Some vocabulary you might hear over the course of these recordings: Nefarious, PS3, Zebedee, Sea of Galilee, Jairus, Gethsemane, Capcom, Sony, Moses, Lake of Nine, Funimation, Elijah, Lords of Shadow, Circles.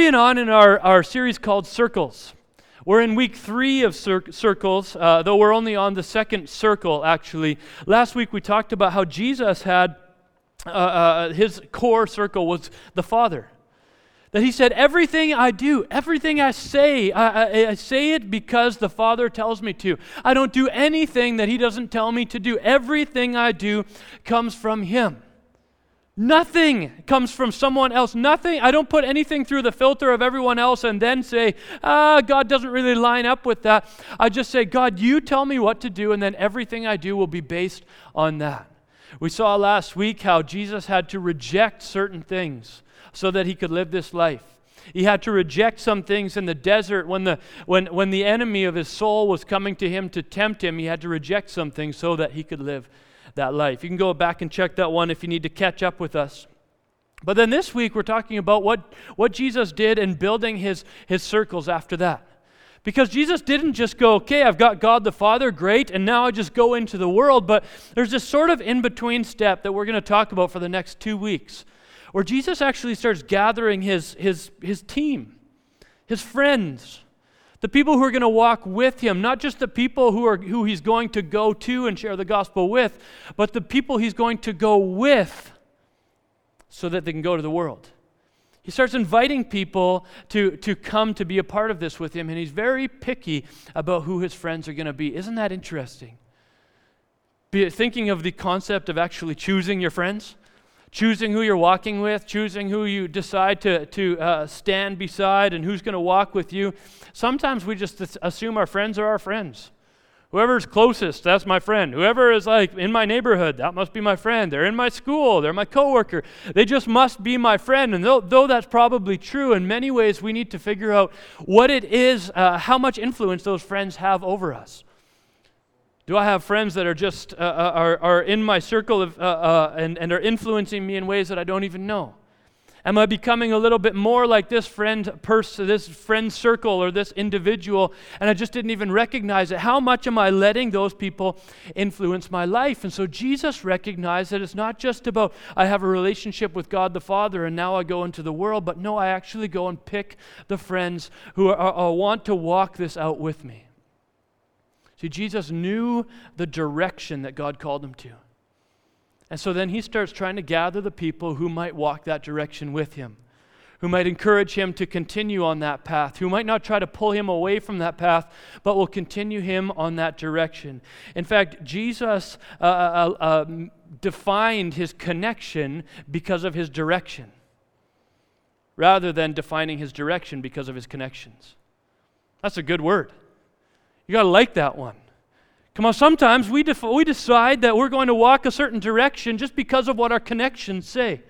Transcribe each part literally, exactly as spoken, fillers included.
carrying on in our, our series called Circles. We're in week three of cir- Circles, uh, though we're only on the second circle, actually. Last week we talked about how Jesus had, uh, uh, his core circle was the Father. That he said, everything I do, everything I say, I, I, I say it because the Father tells me to. I don't do anything that he doesn't tell me to do. Everything I do comes from him. Nothing comes from someone else. Nothing. I don't put anything through the filter of everyone else and then say, ah, God doesn't really line up with that. I just say, God, you tell me what to do, and then everything I do will be based on that. We saw last week how Jesus had to reject certain things so that he could live this life. He had to reject some things in the desert when the when when the enemy of his soul was coming to him to tempt him. He had to reject some things so that he could live that life. You can go back and check that one if you need to catch up with us. But then this week we're talking about what, what Jesus did in building his, his circles after that. Because Jesus didn't just go, okay, I've got God the Father, great, and now I just go into the world. But there's this sort of in-between step that we're going to talk about for the next two weeks where Jesus actually starts gathering his, his, his team, his friends, the people who are going to walk with him, not just the people who are who he's going to go to and share the gospel with, but the people he's going to go with so that they can go to the world. He starts inviting people to, to come to be a part of this with him, and he's very picky about who his friends are going to be. Isn't that interesting? Be, thinking of the concept of actually choosing your friends, choosing who you're walking with, choosing who you decide to, to uh, stand beside and who's going to walk with you. Sometimes we just assume our friends are our friends. Whoever's closest, that's my friend. Whoever is like in my neighborhood, that must be my friend. They're in my school, they're my coworker. They just must be my friend. And though, though that's probably true, in many ways we need to figure out what it is, uh, how much influence those friends have over us. Do I have friends that are just uh, are are in my circle of, uh, uh, and and are influencing me in ways that I don't even know? Am I becoming a little bit more like this friend person, this friend circle, or this individual, and I just didn't even recognize it? How much am I letting those people influence my life? And so Jesus recognized that it's not just about I have a relationship with God the Father and now I go into the world, but no, I actually go and pick the friends who are, are, want to walk this out with me. See, Jesus knew the direction that God called him to. And so then he starts trying to gather the people who might walk that direction with him, who might encourage him to continue on that path, who might not try to pull him away from that path, but will continue him on that direction. In fact, Jesus uh, uh, uh, defined his connection because of his direction, rather than defining his direction because of his connections. That's a good word. You got to like that one. Come on, sometimes we def- we decide that we're going to walk a certain direction just because of what our connections say.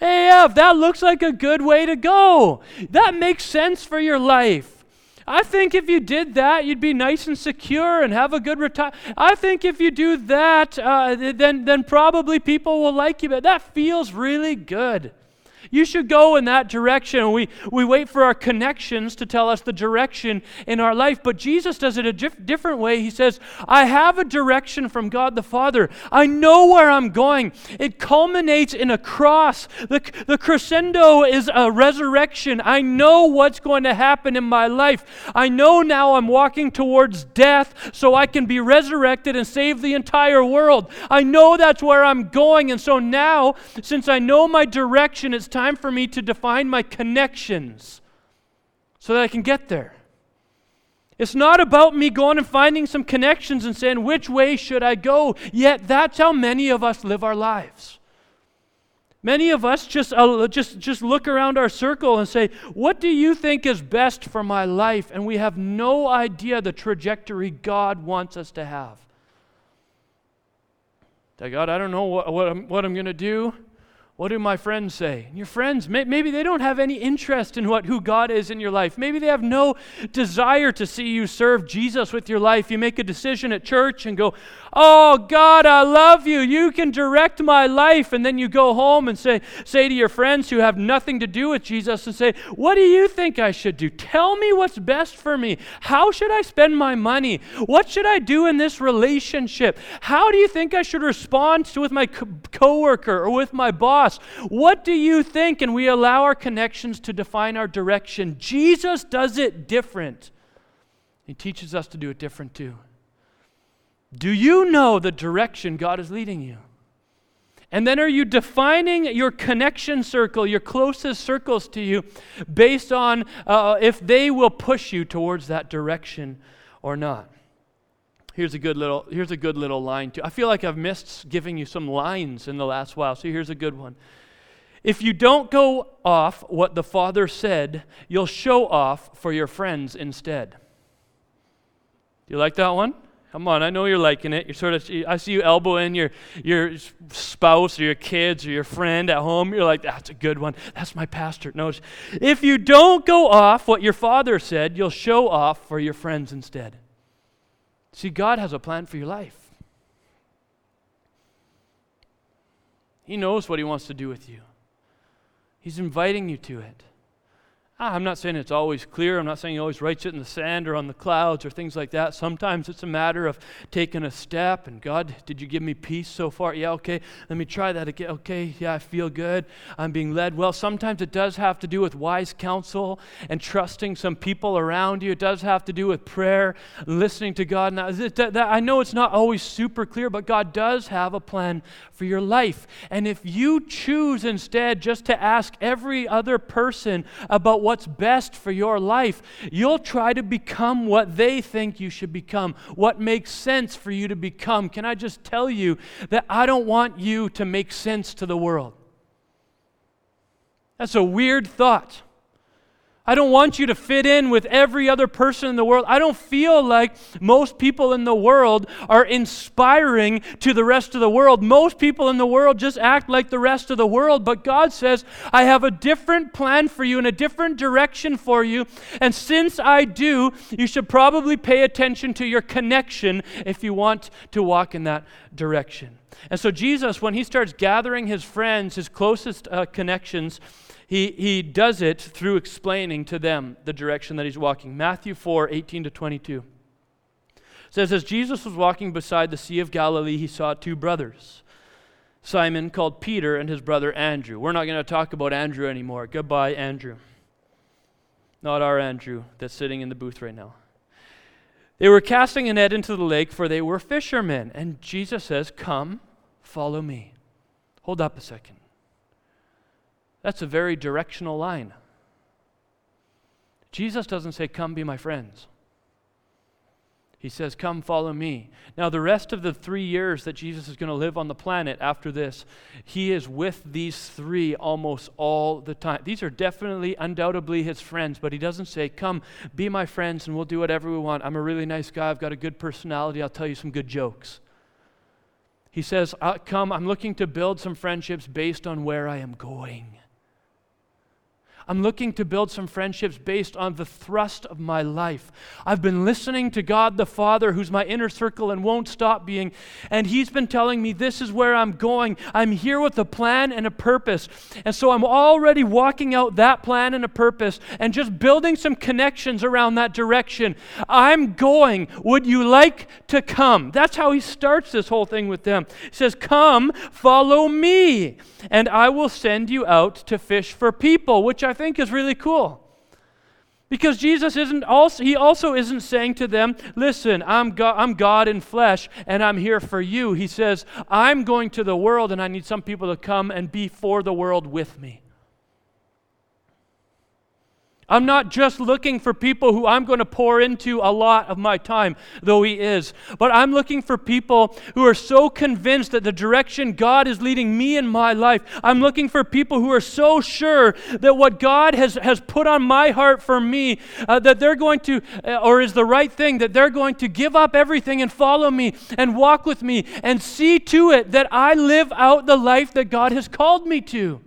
Hey, yeah, that looks like a good way to go. That makes sense for your life. I think if you did that, you'd be nice and secure and have a good retire. I think if you do that, uh, then, then probably people will like you. But that feels really good. You should go in that direction. We we wait for our connections to tell us the direction in our life. But Jesus does it a dif- different way. He says, I have a direction from God the Father. I know where I'm going. It culminates in a cross. The, the crescendo is a resurrection. I know what's going to happen in my life. I know now I'm walking towards death so I can be resurrected and save the entire world. I know that's where I'm going. And so now, since I know my direction, it's time for me to define my connections so that I can get there. It's not about me going and finding some connections and saying, which way should I go? Yet that's how many of us live our lives. Many of us just, uh, just, just look around our circle and say, what do you think is best for my life? And we have no idea the trajectory God wants us to have. God, I don't know what, what I'm, what I'm going to do. What do my friends say? And your friends, may, maybe they don't have any interest in what who God is in your life. Maybe they have no desire to see you serve Jesus with your life. You make a decision at church and go, oh, God, I love you. You can direct my life. And then you go home and say, say to your friends who have nothing to do with Jesus and say, what do you think I should do? Tell me what's best for me. How should I spend my money? What should I do in this relationship? How do you think I should respond to with my co- coworker or with my boss? cross. What do you think? And we allow our connections to define our direction. Jesus does it different. He teaches us to do it different too. Do you know the direction God is leading you? And then are you defining your connection circle, your closest circles to you, based on uh, if they will push you towards that direction or not? Here's a good little here's a good little line too. I feel like I've missed giving you some lines in the last while, so here's a good one. If you don't go off what the Father said, you'll show off for your friends instead. Do you like that one? Come on, I know you're liking it. You're sort of, I see you elbowing your your spouse or your kids or your friend at home. You're like, that's a good one. That's my pastor. No, if you don't go off what your Father said, you'll show off for your friends instead. See, God has a plan for your life. He knows what He wants to do with you. He's inviting you to it. I'm not saying it's always clear. I'm not saying He always writes it in the sand or on the clouds or things like that. Sometimes it's a matter of taking a step and, God, did you give me peace so far? Yeah, okay, let me try that again. Okay, yeah, I feel good. I'm being led well. Sometimes it does have to do with wise counsel and trusting some people around you. It does have to do with prayer, listening to God. Now, I know it's not always super clear, but God does have a plan for your life. And if you choose instead just to ask every other person about what what's best for your life, you'll try to become what they think you should become, what makes sense for you to become. Can I just tell you that I don't want you to make sense to the world? That's a weird thought. I don't want you to fit in with every other person in the world. I don't feel like most people in the world are inspiring to the rest of the world. Most people in the world just act like the rest of the world. But God says, I have a different plan for you and a different direction for you. And since I do, you should probably pay attention to your connection if you want to walk in that direction. And so Jesus, when He starts gathering His friends, His closest uh, connections, He he does it through explaining to them the direction that He's walking. Matthew four, eighteen to twenty-two says, as Jesus was walking beside the Sea of Galilee, He saw two brothers, Simon called Peter and his brother Andrew. We're not going to talk about Andrew anymore. Goodbye, Andrew. Not our Andrew that's sitting in the booth right now. They were casting a net into the lake, for they were fishermen. And Jesus says, come, follow me. Hold up a second. That's a very directional line. Jesus doesn't say, come be my friends. He says, come follow me. Now, the rest of the three years that Jesus is going to live on the planet after this, He is with these three almost all the time. These are definitely, undoubtedly His friends, but He doesn't say, come be my friends and we'll do whatever we want. I'm a really nice guy. I've got a good personality. I'll tell you some good jokes. He says, come, I'm looking to build some friendships based on where I am going. I'm looking to build some friendships based on the thrust of my life. I've been listening to God the Father, who's my inner circle and won't stop being, and He's been telling me this is where I'm going. I'm here with a plan and a purpose. And so I'm already walking out that plan and a purpose and just building some connections around that direction. I'm going. Would you like to come? That's how He starts this whole thing with them. He says, come, follow me, and I will send you out to fish for people, which I I think is really cool. Because Jesus isn't also, He also isn't saying to them, listen, I'm God, I'm God in flesh and I'm here for you. He says, I'm going to the world and I need some people to come and be for the world with me. I'm not just looking for people who I'm going to pour into a lot of my time, though He is. But I'm looking for people who are so convinced that the direction God is leading me in my life. I'm looking for people who are so sure that what God has, has put on my heart for me, uh, that they're going to, uh, or is the right thing, that they're going to give up everything and follow me and walk with me and see to it that I live out the life that God has called me to.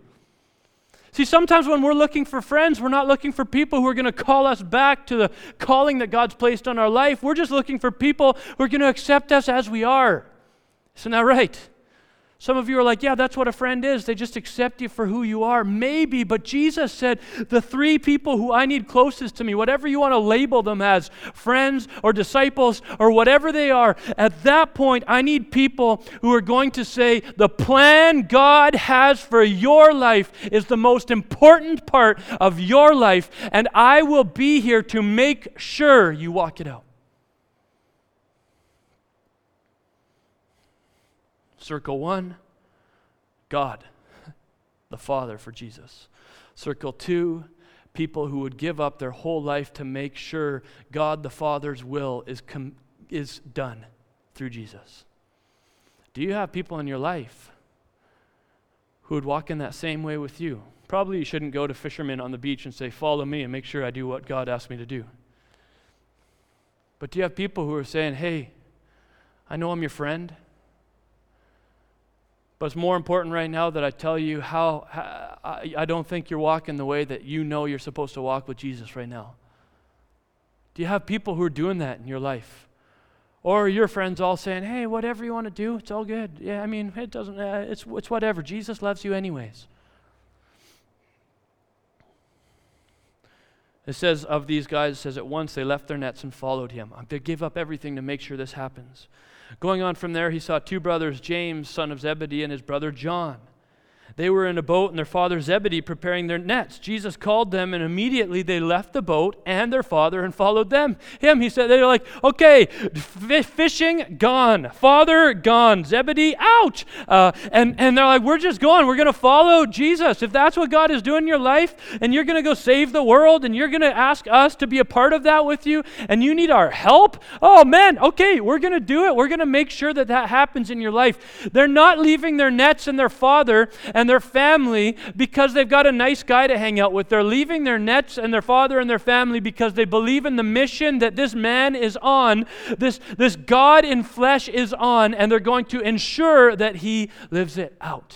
See, sometimes when we're looking for friends, we're not looking for people who are going to call us back to the calling that God's placed on our life. We're just looking for people who are going to accept us as we are. Isn't that right? Some of you are like, yeah, that's what a friend is. They just accept you for who you are. Maybe, but Jesus said, the three people who I need closest to me, whatever you want to label them as, friends or disciples or whatever they are, at that point, I need people who are going to say, the plan God has for your life is the most important part of your life, and I will be here to make sure you walk it out. Circle one, God, the Father for Jesus. Circle two, people who would give up their whole life to make sure God the Father's will is com- is done through Jesus. Do you have people in your life who would walk in that same way with you? Probably you shouldn't go to fishermen on the beach and say, follow me and make sure I do what God asked me to do. But do you have people who are saying, hey, I know I'm your friend, but it's more important right now that I tell you how, how I, I don't think you're walking the way that you know you're supposed to walk with Jesus right now. Do you have people who are doing that in your life? Or are your friends all saying, hey, whatever you want to do, it's all good. Yeah, I mean, it doesn't, uh, it's, it's whatever. Jesus loves you anyways. It says of these guys, it says at once they left their nets and followed him. They give up everything to make sure this happens. Going on from there, he saw two brothers, James, son of Zebedee, and his brother John. They were in a boat, and their father Zebedee preparing their nets. Jesus called them, and immediately they left the boat and their father and followed them. Him, he said, they were like, okay, f- fishing, gone. Father, gone. Zebedee, ouch. Uh, and, and they're like, we're just going. We're going to follow Jesus. If that's what God is doing in your life, and you're going to go save the world, and you're going to ask us to be a part of that with you, and you need our help, oh man, okay, we're going to do it. We're going to make sure that that happens in your life. They're not leaving their nets and their father and their family because they've got a nice guy to hang out with. They're leaving their nets and their father and their family because they believe in the mission that this man is on, this, this God in flesh is on, and they're going to ensure that he lives it out.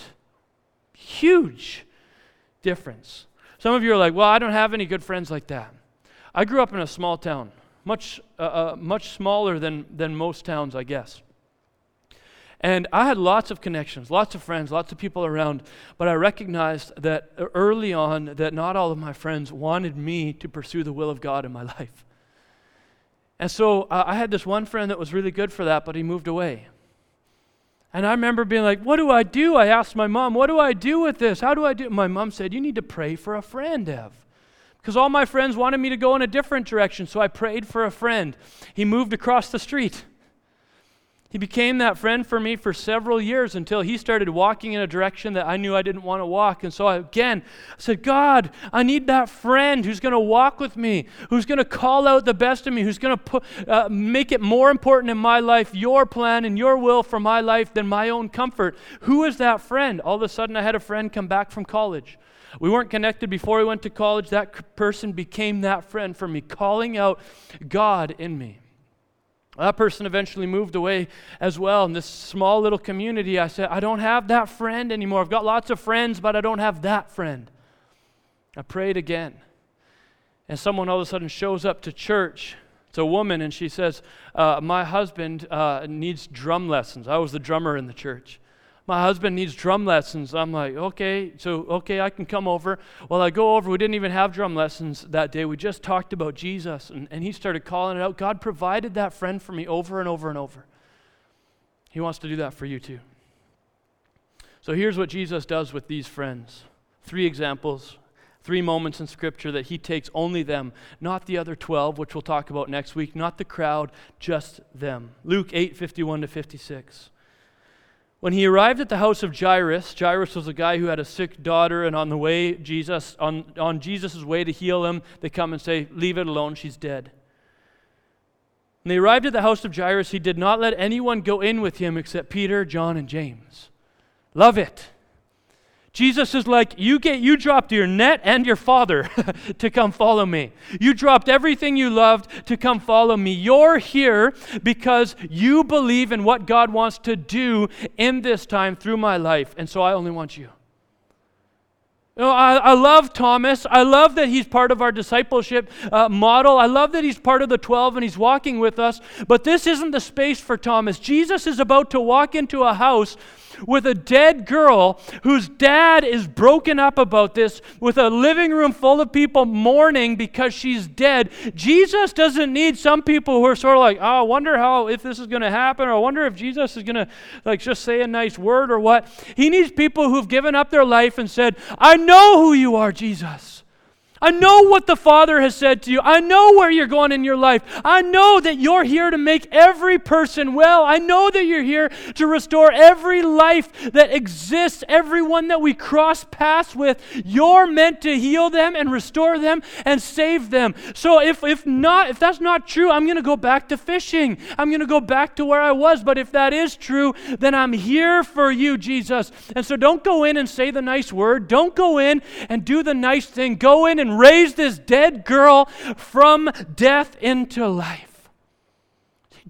Huge difference. Some of you are like, well, I don't have any good friends like that. I grew up in a small town, much uh, uh, much smaller than, than most towns, I guess. And I had lots of connections, lots of friends, lots of people around, but I recognized that early on that not all of my friends wanted me to pursue the will of God in my life. And so uh, I had this one friend that was really good for that, but he moved away. And I remember being like, what do I do? I asked my mom, what do I do with this? How do I do? My mom said, you need to pray for a friend, Ev. Because all my friends wanted me to go in a different direction, so I prayed for a friend. He moved across the street. He became that friend for me for several years until he started walking in a direction that I knew I didn't want to walk. And so I, again, I said, God, I need that friend who's going to walk with me, who's going to call out the best in me, who's going to put, uh, make it more important in my life, your plan and your will for my life than my own comfort. Who is that friend? All of a sudden, I had a friend come back from college. We weren't connected before we went to college. That person became that friend for me, calling out God in me. That person eventually moved away as well. In this small little community, I said, I don't have that friend anymore. I've got lots of friends, but I don't have that friend. I prayed again. And someone all of a sudden shows up to church. It's a woman, and she says, uh, my husband uh, needs drum lessons. I was the drummer in the church. My husband needs drum lessons. I'm like, okay, so, okay, I can come over. Well, I go over. We didn't even have drum lessons that day. We just talked about Jesus, and, and he started calling it out. God provided that friend for me over and over and over. He wants to do that for you too. So here's what Jesus does with these friends. Three examples, three moments in Scripture that he takes only them, not the other twelve, which we'll talk about next week, not the crowd, just them. Luke eight, fifty-one to fifty-six. When he arrived at the house of Jairus, Jairus was a guy who had a sick daughter, and on the way, Jesus, on, on Jesus' way to heal him, they come and say, leave it alone, she's dead. When they arrived at the house of Jairus, he did not let anyone go in with him except Peter, John, and James. Love it. Jesus is like, you get, you dropped your net and your father to come follow me. You dropped everything you loved to come follow me. You're here because you believe in what God wants to do in this time through my life, and so I only want you. You know, I, I love Thomas. I love that he's part of our discipleship uh, model. I love that he's part of the twelve and he's walking with us, but this isn't the space for Thomas. Jesus is about to walk into a house with a dead girl whose dad is broken up about this, with a living room full of people mourning because she's dead. Jesus doesn't need some people who are sort of like, oh, I wonder how, if this is going to happen, or I wonder if Jesus is going to like just say a nice word or what. He needs people who've given up their life and said, I know who you are, Jesus. I know what the Father has said to you. I know where you're going in your life. I know that you're here to make every person well. I know that you're here to restore every life that exists, everyone that we cross paths with. You're meant to heal them and restore them and save them. So if if not, if that's not true, I'm going to go back to fishing. I'm going to go back to where I was. But if that is true, then I'm here for you, Jesus. And so don't go in and say the nice word. Don't go in and do the nice thing. Go in and raise this dead girl from death into life.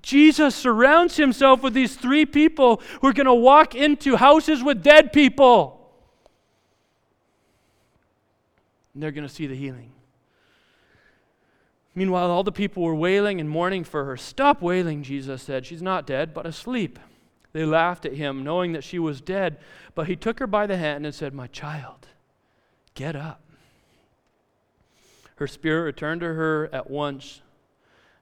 Jesus surrounds himself with these three people who are going to walk into houses with dead people. And they're going to see the healing. Meanwhile, all the people were wailing and mourning for her. Stop wailing, Jesus said. She's not dead, but asleep. They laughed at him, knowing that she was dead. But he took her by the hand and said, My child, get up. Her spirit returned to her at once.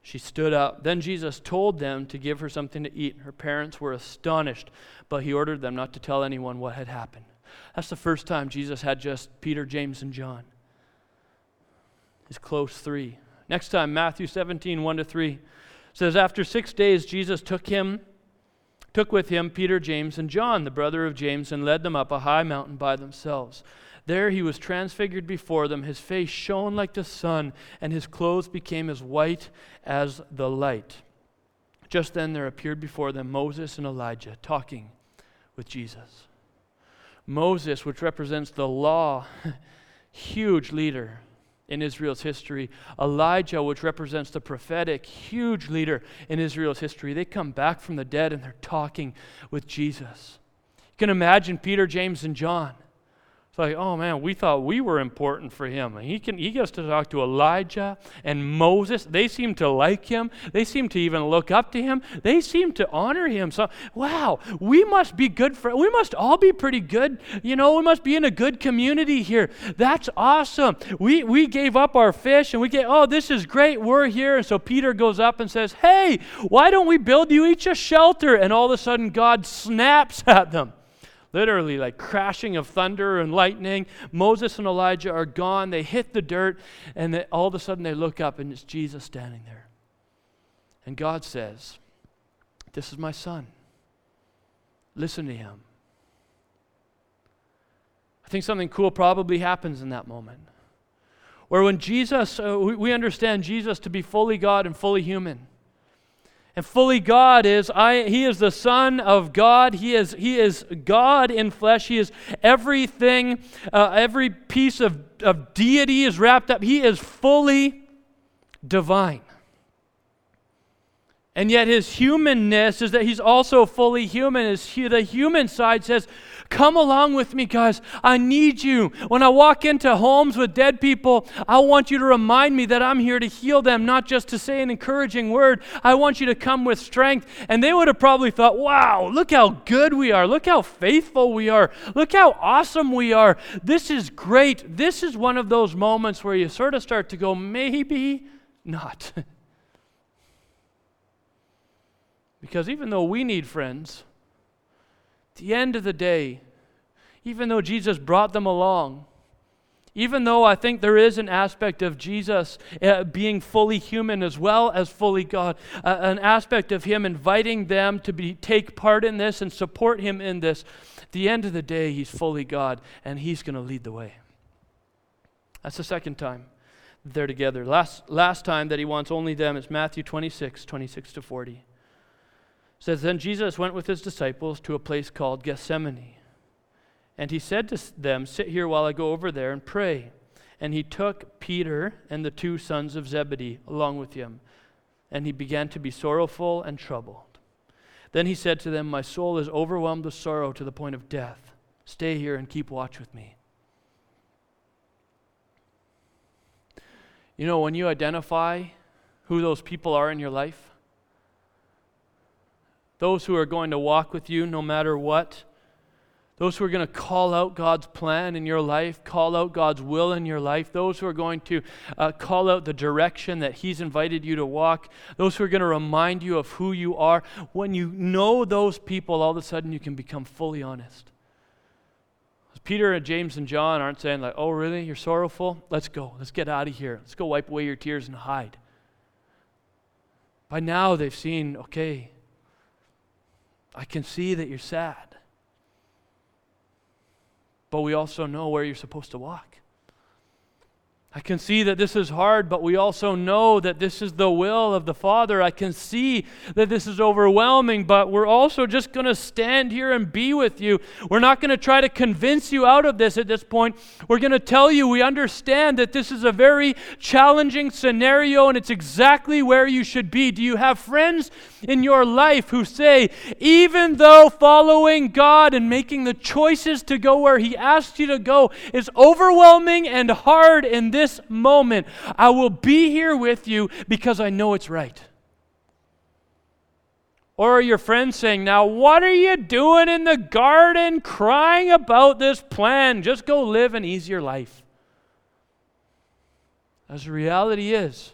She stood up. Then Jesus told them to give her something to eat. Her parents were astonished, but he ordered them not to tell anyone what had happened. That's the first time Jesus had just Peter, James, and John. His close three. Next time, Matthew seventeen, one to three says, After six days, Jesus took him, took with him Peter, James, and John, the brother of James, and led them up a high mountain by themselves. There he was transfigured before them. His face shone like the sun, and his clothes became as white as the light. Just then there appeared before them Moses and Elijah talking with Jesus. Moses, which represents the law, huge leader in Israel's history. Elijah, which represents the prophetic, huge leader in Israel's history. They come back from the dead, and they're talking with Jesus. You can imagine Peter, James, and John. Like, oh man, we thought we were important for him. He can he gets to talk to Elijah and Moses. They seem to like him. They seem to even look up to him. They seem to honor him. So, wow, we must be good for we must all be pretty good. You know, we must be in a good community here. That's awesome. We we gave up our fish and we get, oh, this is great. We're here. And so Peter goes up and says, Hey, why don't we build you each a shelter? And all of a sudden God snaps at them. Literally like crashing of thunder and lightning. Moses and Elijah are gone. They hit the dirt, and they, all of a sudden they look up, and it's Jesus standing there. And God says, This is my son. Listen to him. I think something cool probably happens in that moment. Where when Jesus, uh, we, we understand Jesus to be fully God and fully human. And fully God is, I, He is the Son of God. He is, he is God in flesh. He is everything, uh, every piece of, of deity is wrapped up. He is fully divine. And yet His humanness is that He's also fully human. His, the human side says, Come along with me, guys. I need you. When I walk into homes with dead people, I want you to remind me that I'm here to heal them, not just to say an encouraging word. I want you to come with strength. And they would have probably thought, wow, look how good we are. Look how faithful we are. Look how awesome we are. This is great. This is one of those moments where you sort of start to go, maybe not. Because even though we need friends, at the end of the day, even though Jesus brought them along, even though I think there is an aspect of Jesus uh, being fully human as well as fully God, uh, an aspect of Him inviting them to be take part in this and support Him in this, at the end of the day, He's fully God, and He's going to lead the way. That's the second time they're together. Last, last time that He wants only them is Matthew twenty-six, twenty-six to forty. It says, Then Jesus went with his disciples to a place called Gethsemane. And he said to them, Sit here while I go over there and pray. And he took Peter and the two sons of Zebedee along with him. And he began to be sorrowful and troubled. Then he said to them, My soul is overwhelmed with sorrow to the point of death. Stay here and keep watch with me. You know, when you identify who those people are in your life, those who are going to walk with you no matter what, Those who are going to call out God's plan in your life, call out God's will in your life, those who are going to uh, call out the direction that He's invited you to walk, those who are going to remind you of who you are. When you know those people, all of a sudden you can become fully honest. Peter and James and John aren't saying like, oh really, you're sorrowful? Let's go, let's get out of here. Let's go wipe away your tears and hide. By now they've seen, okay, I can see that you're sad. But we also know where you're supposed to walk. I can see that this is hard, but we also know that this is the will of the Father. I can see that this is overwhelming, but we're also just going to stand here and be with you. We're not going to try to convince you out of this at this point. We're going to tell you we understand that this is a very challenging scenario and it's exactly where you should be. Do you have friends in your life who say, even though following God and making the choices to go where He asks you to go is overwhelming and hard in this This moment, I will be here with you because I know it's right? Or are your friends saying, now what are you doing in the garden crying about this plan? Just go live an easier life. As the reality is,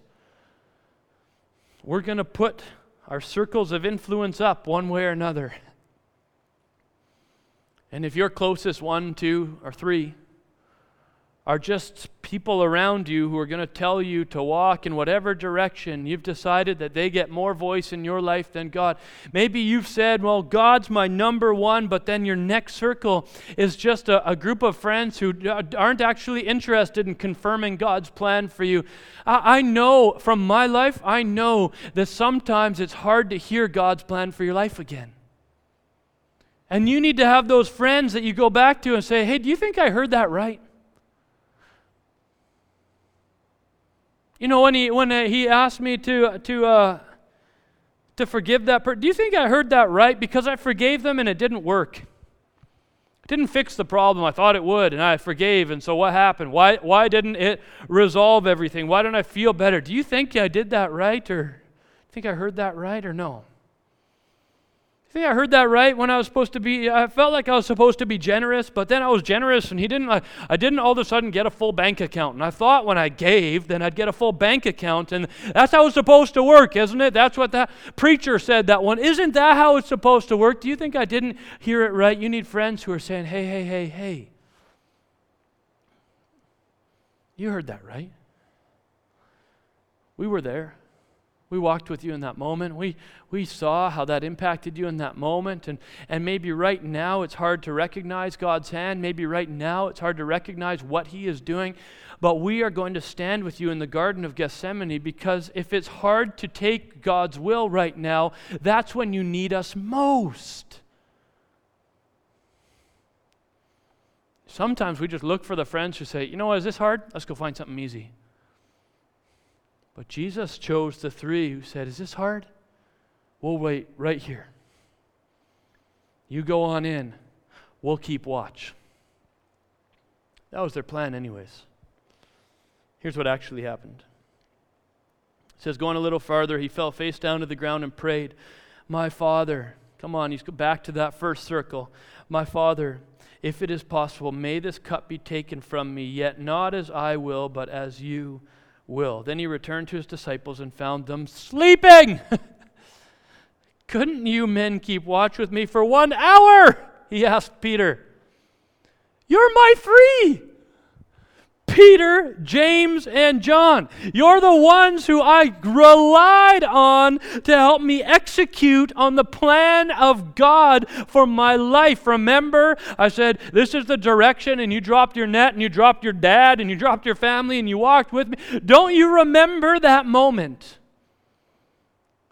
we're going to put our circles of influence up one way or another. And if you're closest one, two, or three are just people around you who are going to tell you to walk in whatever direction, you've decided that they get more voice in your life than God. Maybe you've said, well, God's my number one, but then your next circle is just a, a group of friends who aren't actually interested in confirming God's plan for you. I, I know from my life, I know that sometimes it's hard to hear God's plan for your life again. And you need to have those friends that you go back to and say, hey, do you think I heard that right? You know, when he when he asked me to to uh, to forgive that person, do you think I heard that right? Because I forgave them and it didn't work. It didn't fix the problem. I thought it would, and I forgave. And so what happened? Why why didn't it resolve everything? Why don't I feel better? Do you think I did that right, or think I heard that right, or no? Do you think I heard that right when I was supposed to be? I felt like I was supposed to be generous, but then I was generous, and he didn't. I, I didn't all of a sudden get a full bank account. And I thought when I gave, then I'd get a full bank account, and that's how it's supposed to work, isn't it? That's what that preacher said. That one, isn't that how it's supposed to work? Do you think I didn't hear it right? You need friends who are saying, "Hey, hey, hey, hey, you heard that right? We were there. We walked with you in that moment. We we saw how that impacted you in that moment. And, and maybe right now it's hard to recognize God's hand. Maybe right now it's hard to recognize what He is doing. But we are going to stand with you in the Garden of Gethsemane, because if it's hard to take God's will right now, that's when you need us most. Sometimes we just look for the friends who say, you know what, is this hard? Let's go find something easy. But Jesus chose the three who said, is this hard? We'll wait right here. You go on in. We'll keep watch. That was their plan anyways. Here's what actually happened. It says, going a little farther, he fell face down to the ground and prayed, my Father, come on, he's back to that first circle. My Father, if it is possible, may this cup be taken from me, yet not as I will, but as you will. Then he returned to his disciples and found them sleeping. Couldn't you men keep watch with me for one hour? He asked Peter. You're my three. Peter, James, and John. You're the ones who I relied on to help me execute on the plan of God for my life. Remember, I said, this is the direction, and you dropped your net, and you dropped your dad, and you dropped your family, and you walked with me. Don't you remember that moment?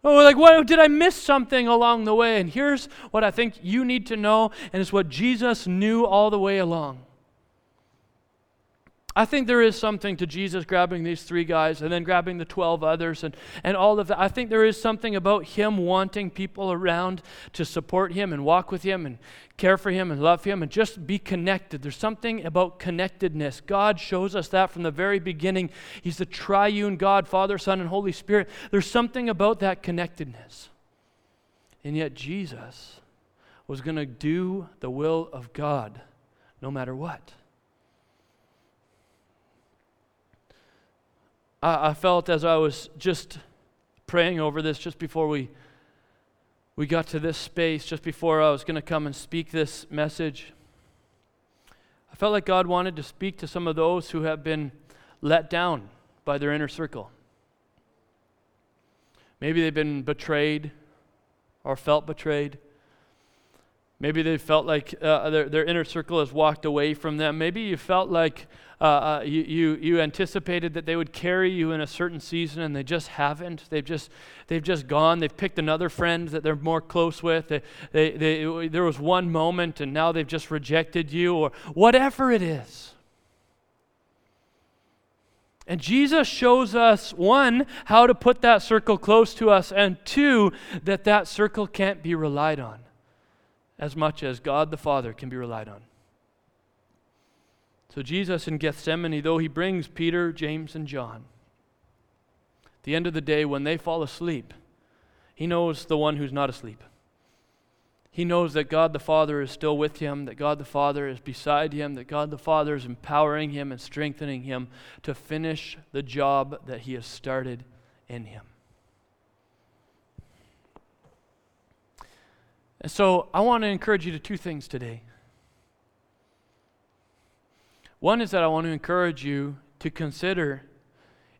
Oh, like, what, did I miss something along the way? And here's what I think you need to know, and it's what Jesus knew all the way along. I think there is something to Jesus grabbing these three guys and then grabbing the twelve others and, and all of that. I think there is something about Him wanting people around to support Him and walk with Him and care for Him and love Him and just be connected. There's something about connectedness. God shows us that from the very beginning. He's the triune God, Father, Son, and Holy Spirit. There's something about that connectedness. And yet Jesus was going to do the will of God no matter what. I, I felt as I was just praying over this, just before we we got to this space, just before I was going to come and speak this message, I felt like God wanted to speak to some of those who have been let down by their inner circle. Maybe they've been betrayed or felt betrayed. Maybe they felt like uh, their, their inner circle has walked away from them. Maybe you felt like uh, uh, you, you you anticipated that they would carry you in a certain season, and they just haven't. They've just they've just gone. They've picked another friend that they're more close with. They they, they there was one moment, and now they've just rejected you, or whatever it is. And Jesus shows us, one, how to put that circle close to us, and two, that that circle can't be relied on as much as God the Father can be relied on. So Jesus in Gethsemane, though he brings Peter, James, and John, at the end of the day, when they fall asleep, he knows the one who's not asleep. He knows that God the Father is still with him, that God the Father is beside him, that God the Father is empowering him and strengthening him to finish the job that he has started in him. And so I want to encourage you to two things today. One is that I want to encourage you to consider,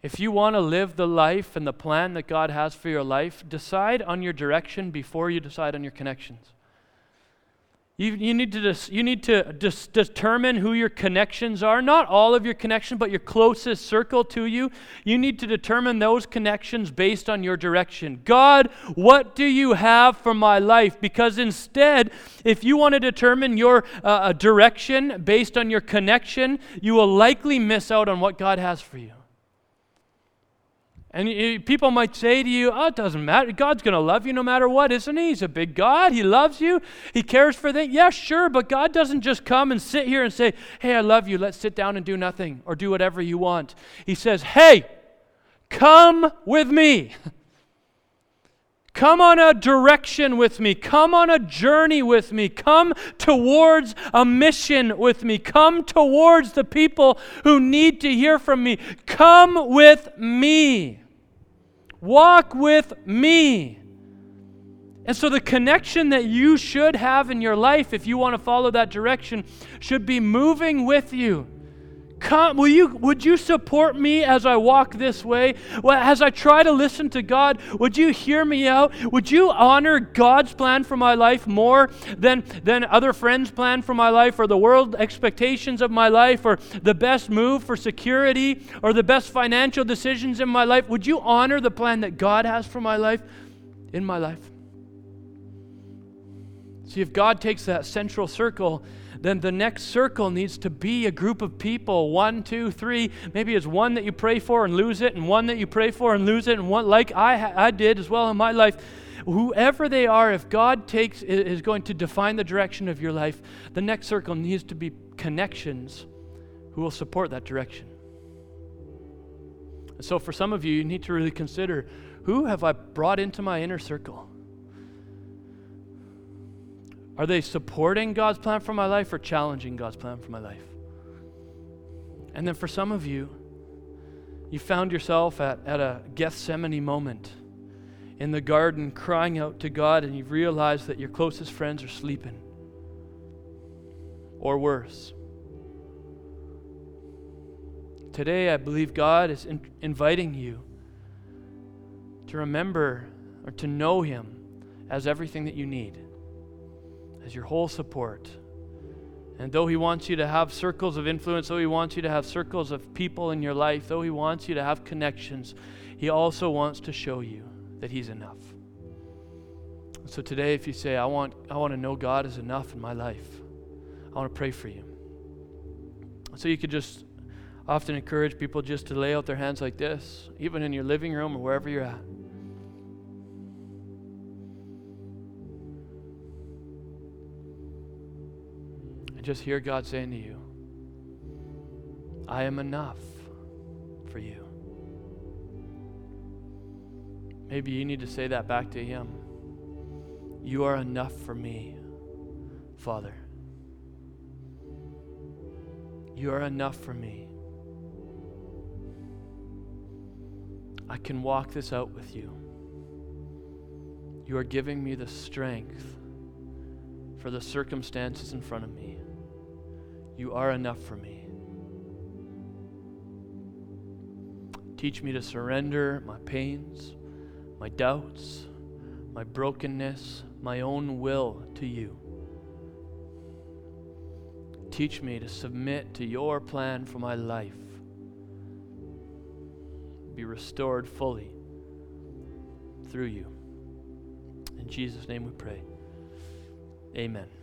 if you want to live the life and the plan that God has for your life, decide on your direction before you decide on your connections. You, you need to dis, you need to dis, determine who your connections are. Not all of your connections, but your closest circle to you. You need to determine those connections based on your direction. God, what do you have for my life? Because instead, if you want to determine your uh, direction based on your connection, you will likely miss out on what God has for you. And people might say to you, oh, it doesn't matter. God's going to love you no matter what, isn't he? He's a big God. He loves you. He cares for things. Yeah, sure, but God doesn't just come and sit here and say, hey, I love you. Let's sit down and do nothing or do whatever you want. He says, hey, come with me. Come on a direction with me. Come on a journey with me. Come towards a mission with me. Come towards the people who need to hear from me. Come with me. Walk with me. And so the connection that you should have in your life, if you want to follow that direction, should be moving with you. Come, will you, would you support me as I walk this way? Well, as I try to listen to God, would you hear me out? Would you honor God's plan for my life more than, than other friends' plan for my life, or the world expectations of my life, or the best move for security, or the best financial decisions in my life? Would you honor the plan that God has for my life in my life? See, if God takes that central circle, then the next circle needs to be a group of people. One, two, three. Maybe it's one that you pray for and lose it, and one that you pray for and lose it, and one like I I did as well in my life. Whoever they are, if God takes is going to define the direction of your life, the next circle needs to be connections who will support that direction. And so for some of you, you need to really consider, who have I brought into my inner circle? Are they supporting God's plan for my life or challenging God's plan for my life? And then for some of you, you found yourself at, at a Gethsemane moment in the garden crying out to God, and you've realized that your closest friends are sleeping or worse. Today, I believe God is in, inviting you to remember or to know Him as everything that you need, as your whole support. And though He wants you to have circles of influence, though He wants you to have circles of people in your life, though He wants you to have connections, He also wants to show you that He's enough. So today, if you say, I want I want to know God is enough in my life, I want to pray for you. So you could just often encourage people just to lay out their hands like this, even in your living room or wherever you're at. Just hear God saying to you, I am enough for you. Maybe you need to say that back to Him. You are enough for me. Father, you are enough for me. I can walk this out with you. You are giving me the strength for the circumstances in front of me. You are enough for me. Teach me to surrender my pains, my doubts, my brokenness, my own will to you. Teach me to submit to your plan for my life. Be restored fully through you. In Jesus' name we pray. Amen.